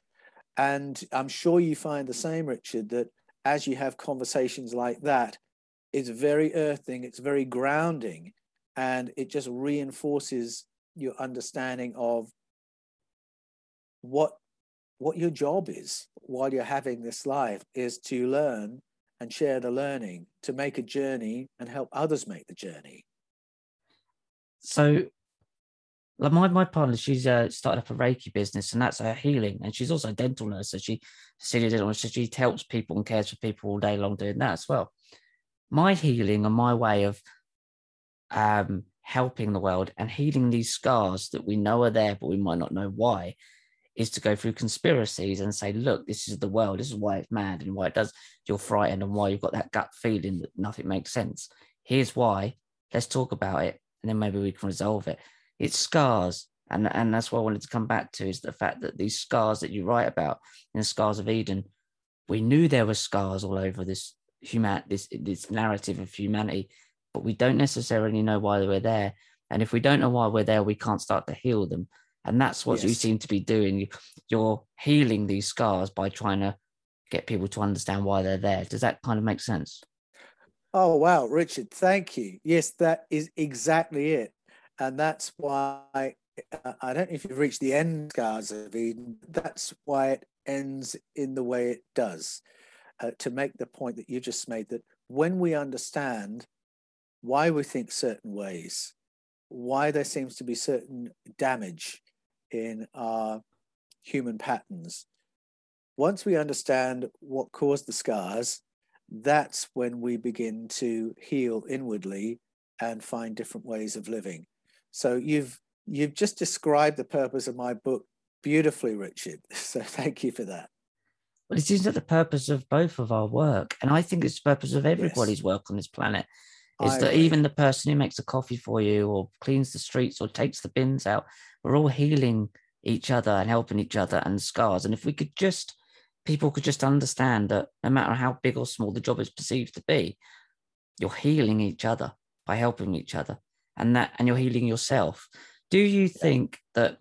And I'm sure you find the same, Richard, that as you have conversations like that, it's very earthing, it's very grounding, and it just reinforces your understanding of what your job is while you're having this life is to learn and share the learning, to make a journey and help others make the journey. So My partner, she's started up a Reiki business, and that's her healing. And she's also a dental nurse, so she helps people and cares for people all day long doing that as well. My healing and my way of helping the world and healing these scars that we know are there, but we might not know why, is to go through conspiracies and say, look, this is the world. This is why it's mad and why it does. You're frightened and why you've got that gut feeling that nothing makes sense. Here's why. Let's talk about it, and then maybe we can resolve it. It's scars, and that's what I wanted to come back to, is the fact that these scars that you write about in The Scars of Eden, we knew there were scars all over this narrative of humanity, but we don't necessarily know why we're there. And if we don't know why we're there, we can't start to heal them. And that's what you seem to be doing. You're healing these scars by trying to get people to understand why they're there. Does that kind of make sense? Oh, wow, Richard, thank you. Yes, that is exactly it. And that's why, I don't know if you've reached the end, Scars of Eden, that's why it ends in the way it does, to make the point that you just made, that when we understand why we think certain ways, why there seems to be certain damage in our human patterns, once we understand what caused the scars, that's when we begin to heal inwardly and find different ways of living. So you've just described the purpose of my book beautifully, Richard. So thank you for that. Well, it seems that the purpose of both of our work, and I think it's the purpose of everybody's work on this planet, is that even the person who makes the coffee for you or cleans the streets or takes the bins out, we're all healing each other and helping each other and scars. And if we could just, people could just understand that no matter how big or small the job is perceived to be, you're healing each other by helping each other, and you're healing yourself. Do you think that,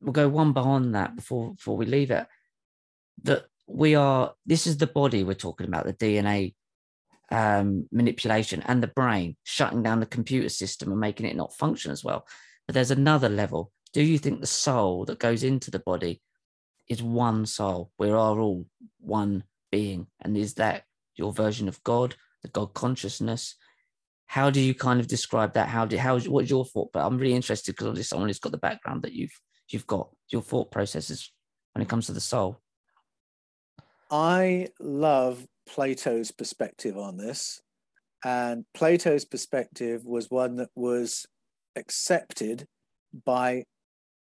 we'll go one beyond that before we leave it, that this is the body we're talking about, the DNA manipulation, and the brain shutting down the computer system and making it not function as well. But there's another level. Do you think the soul that goes into the body is one soul? We are all one being. And is that your version of God, the God consciousness? How do you kind of describe that? What's your thought? But I'm really interested, because obviously someone who's got the background that you've got, your thought processes when it comes to the soul. I love Plato's perspective on this. And Plato's perspective was one that was accepted by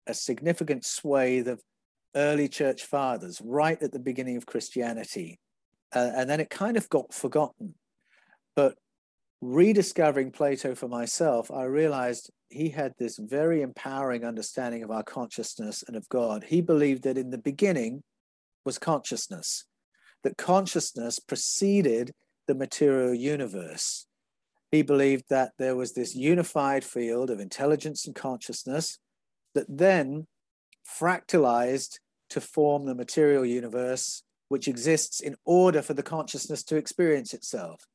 a significant swathe of early church fathers right at the beginning of Christianity. And then it kind of got forgotten. But rediscovering Plato for myself, I realized he had this very empowering understanding of our consciousness and of God. He believed that in the beginning was consciousness. that consciousness preceded the material universe. He believed that there was this unified field of intelligence and consciousness that then fractalized to form the material universe, which exists in order for the consciousness to experience itself.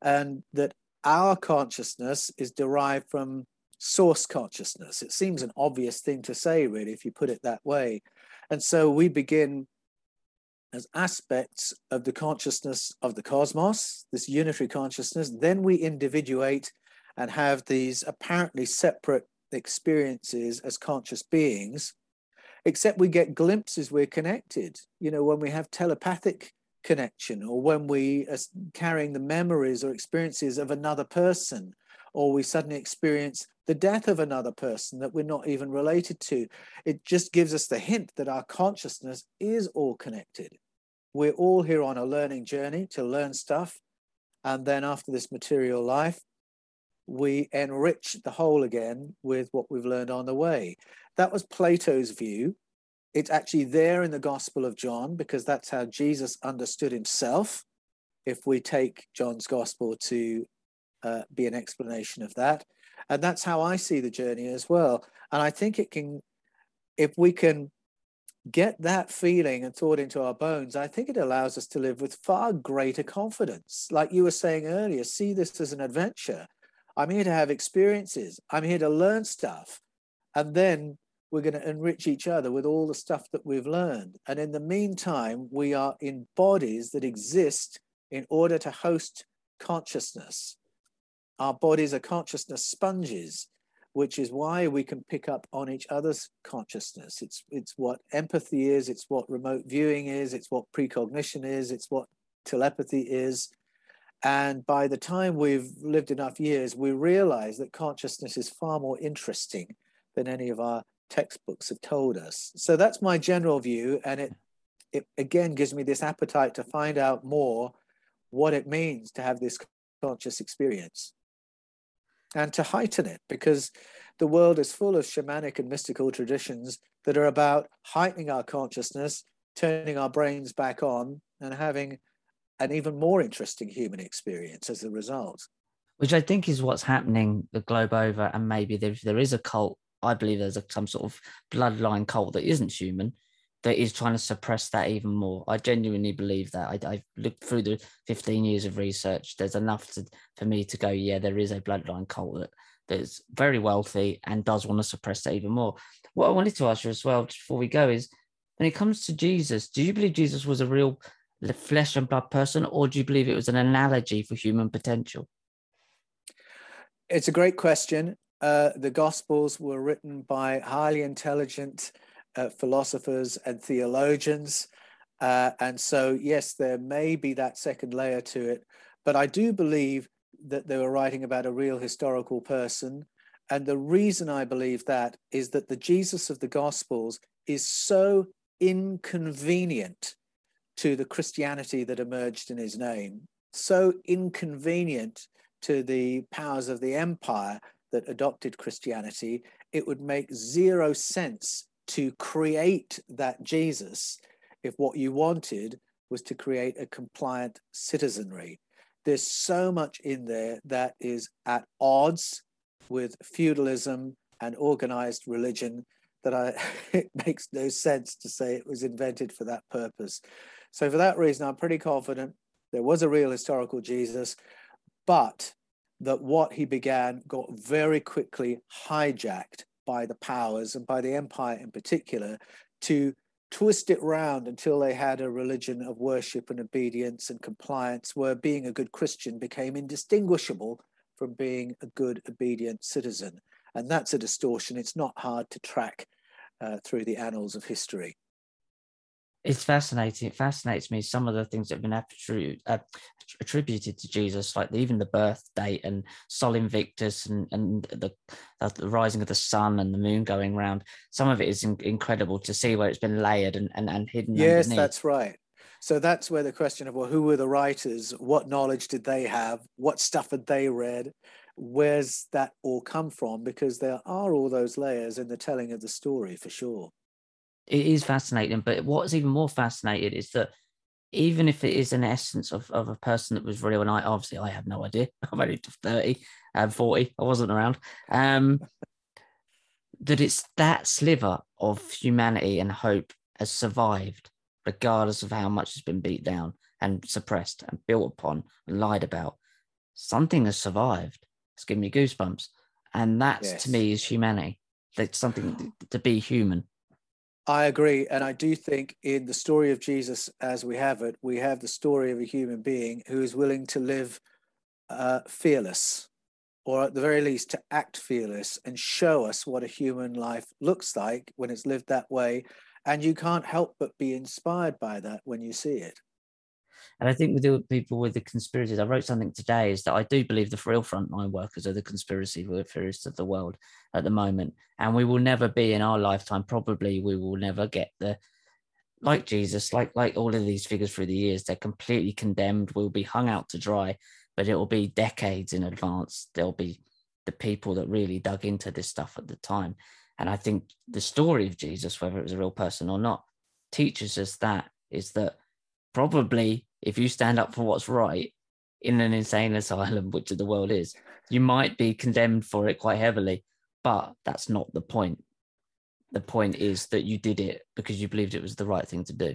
And that our consciousness is derived from source consciousness. It seems an obvious thing to say, really, if you put it that way. And so we begin as aspects of the consciousness of the cosmos, this unitary consciousness, then we individuate and have these apparently separate experiences as conscious beings, except we get glimpses we're connected. You know, when we have telepathic connection, or when we are carrying the memories or experiences of another person, or we suddenly experience the death of another person that we're not even related to. It just gives us the hint that our consciousness is all connected. We're all here on a learning journey to learn stuff. And then after this material life, we enrich the whole again with what we've learned on the way. That was Plato's view. It's actually there in the Gospel of John, because that's how Jesus understood himself, if we take John's Gospel to be an explanation of that. And that's how I see the journey as well. And I think it can, if we can get that feeling and thought into our bones, I think it allows us to live with far greater confidence. Like you were saying earlier, see this as an adventure. I'm here to have experiences. I'm here to learn stuff. And then we're going to enrich each other with all the stuff that we've learned. And in the meantime, we are in bodies that exist in order to host consciousness. Our bodies are consciousness sponges, which is why we can pick up on each other's consciousness. It's what empathy is, it's what remote viewing is, it's what precognition is, it's what telepathy is. And by the time we've lived enough years, we realize that consciousness is far more interesting than any of our textbooks have told us. So that's my general view. And it again gives me this appetite to find out more what it means to have this conscious experience, and to heighten it, because the world is full of shamanic and mystical traditions that are about heightening our consciousness, turning our brains back on, and having an even more interesting human experience as a result. Which I think is what's happening the globe over, and maybe if there is a cult, I believe there's some sort of bloodline cult that isn't human, that is trying to suppress that even more. I genuinely believe that. I've looked through the 15 years of research. There's enough for me to go, yeah, there is a bloodline cult that's very wealthy and does want to suppress that even more. What I wanted to ask you as well, before we go, is when it comes to Jesus, do you believe Jesus was a real flesh and blood person, or do you believe it was an analogy for human potential? It's a great question. The Gospels were written by highly intelligent philosophers and theologians. And so, yes, there may be that second layer to it. But I do believe that they were writing about a real historical person. And the reason I believe that is that the Jesus of the Gospels is so inconvenient to the Christianity that emerged in his name, so inconvenient to the powers of the empire that adopted Christianity, it would make zero sense to create that Jesus if what you wanted was to create a compliant citizenry. There's so much in there that is at odds with feudalism and organized religion that it makes no sense to say it was invented for that purpose. So for that reason, I'm pretty confident there was a real historical Jesus, but that what he began got very quickly hijacked by the powers and by the empire in particular to twist it round until they had a religion of worship and obedience and compliance, where being a good Christian became indistinguishable from being a good obedient citizen. And that's a distortion. It's not hard to track through the annals of history. It's fascinating. It fascinates me, some of the things that have been attributed to Jesus, like even the birth date and Sol Invictus and the rising of the sun and the moon going round. Some of it is incredible to see where it's been layered and hidden. Yes, underneath. That's right. So that's where the question of, well, who were the writers? What knowledge did they have? What stuff had they read? Where's that all come from? Because there are all those layers in the telling of the story for sure. It is fascinating, but what's even more fascinating is that even if it is an essence of a person that was real, and I have no idea. I'm only 30 and 40. I wasn't around. That it's that sliver of humanity and hope has survived, regardless of how much has been beat down and suppressed and built upon and lied about. Something has survived. It's giving me goosebumps. And that, yes, to me, is humanity. That's something to be human. I agree. And I do think in the story of Jesus, as we have it, we have the story of a human being who is willing to live fearless, or at the very least to act fearless and show us what a human life looks like when it's lived that way. And you can't help but be inspired by that when you see it. And I think with the people with the conspiracies, I wrote something today, is that I do believe the real frontline workers are the conspiracy theorists of the world at the moment. And we will never be in our lifetime, probably we will never get the, like Jesus, like all of these figures through the years, they're completely condemned, we'll be hung out to dry, but it will be decades in advance. There'll be the people that really dug into this stuff at the time. And I think the story of Jesus, whether it was a real person or not, teaches us that, is that probably if you stand up for what's right in an insane asylum, which the world is, you might be condemned for it quite heavily, but that's not the point. The point is that you did it because you believed it was the right thing to do.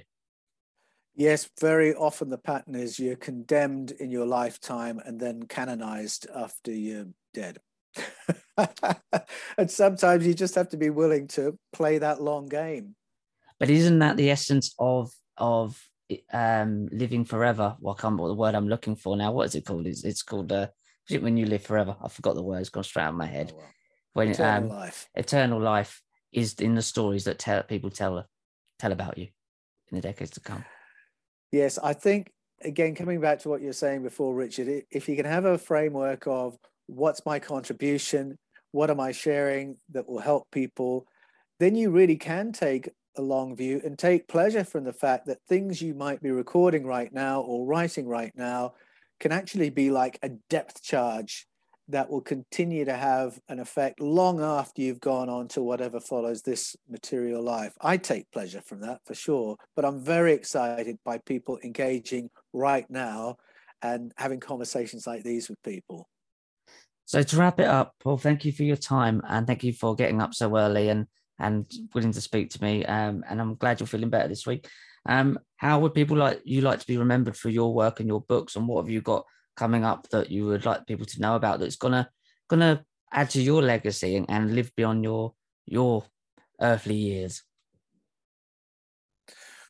Yes, very often the pattern is you're condemned in your lifetime and then canonized after you're dead. And sometimes you just have to be willing to play that long game. But isn't that the essence of living forever? Well, I can't remember the word I'm looking for now. What is it called? It's called when you live forever. I forgot the word. It's gone straight out of my head. Oh, wow. When eternal life. Eternal life is in the stories that people tell about you in the decades to come. Yes, I think, again, coming back to what you were saying before, Richard, if you can have a framework of what's my contribution, what am I sharing that will help people, then you really can take a long view and take pleasure from the fact that things you might be recording right now or writing right now can actually be like a depth charge that will continue to have an effect long after you've gone on to whatever follows this material life. I take pleasure from that for sure, but I'm very excited by people engaging right now and having conversations like these with people. So to wrap it up, Paul, thank you for your time and thank you for getting up so early and willing to speak to me. And I'm glad you're feeling better this week. How would people like you like to be remembered for your work and your books, and what have you got coming up that you would like people to know about that's gonna add to your legacy and live beyond your earthly years?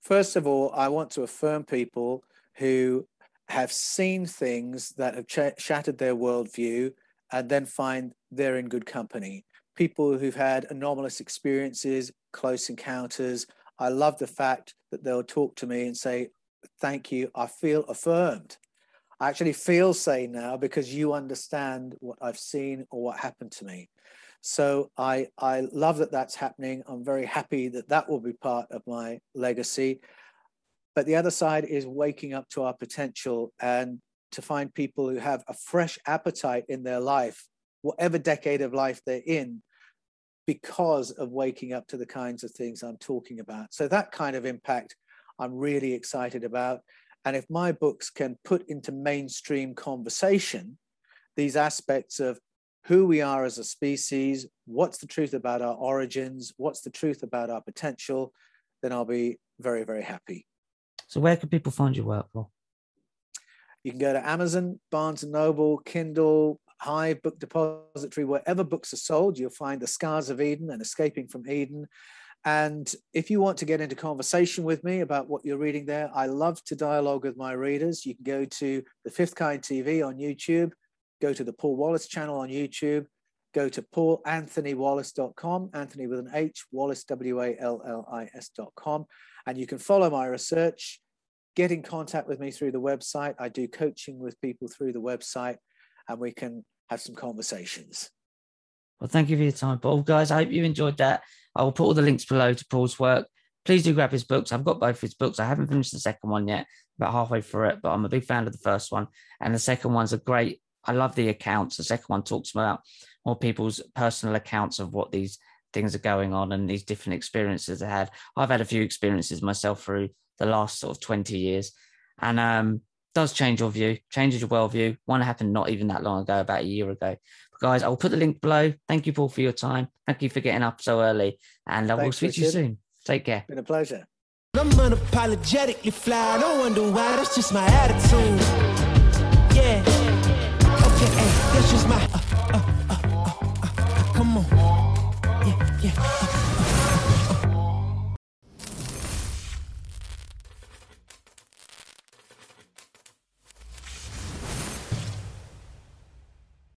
First of all, I want to affirm people who have seen things that have shattered their worldview and then find they're in good company. People who've had anomalous experiences, close encounters. I love the fact that they'll talk to me and say, thank you, I feel affirmed. I actually feel sane now because you understand what I've seen or what happened to me. So I love that that's happening. I'm very happy that that will be part of my legacy. But the other side is waking up to our potential and to find people who have a fresh appetite in their life, whatever decade of life they're in, because of waking up to the kinds of things I'm talking about. So that kind of impact I'm really excited about. And if my books can put into mainstream conversation these aspects of who we are as a species, what's the truth about our origins, what's the truth about our potential, then I'll be very, very happy. So where can people find your work, Paul? You can go to Amazon, Barnes & Noble, Kindle, Hive, Book Depository, wherever books are sold, you'll find The Scars of Eden and Escaping from Eden. And if you want to get into conversation with me about what you're reading there, I love to dialogue with my readers. You can go to The Fifth Kind TV on YouTube, go to the Paul Wallace channel on YouTube, go to paulanthonywallace.com, Anthony with an H, Wallace, W-A-L-L-I-S.com. And you can follow my research, get in contact with me through the website. I do coaching with people through the website, and we can have some conversations. Well, thank you for your time, Paul. Guys, I hope you enjoyed that. I will put all the links below to Paul's work. Please do grab his books. I've got both his books. I haven't finished the second one yet, about halfway through it, but I'm a big fan of the first one. And the second one's a great, I love the accounts. The second one talks about more people's personal accounts of what these things are going on and these different experiences they had. I've had a few experiences myself through the last sort of 20 years. and does change your view, changes your worldview. One happened not even that long ago, about a year ago. But guys, I'll put the link below. Thank you, Paul, for your time. Thank you for getting up so early. And I will speak to you soon. Take care. It's been a pleasure. I'm unapologetically fly. No wonder why. That's just my attitude. Yeah. Okay, hey, that's just my. Come on. Yeah, yeah.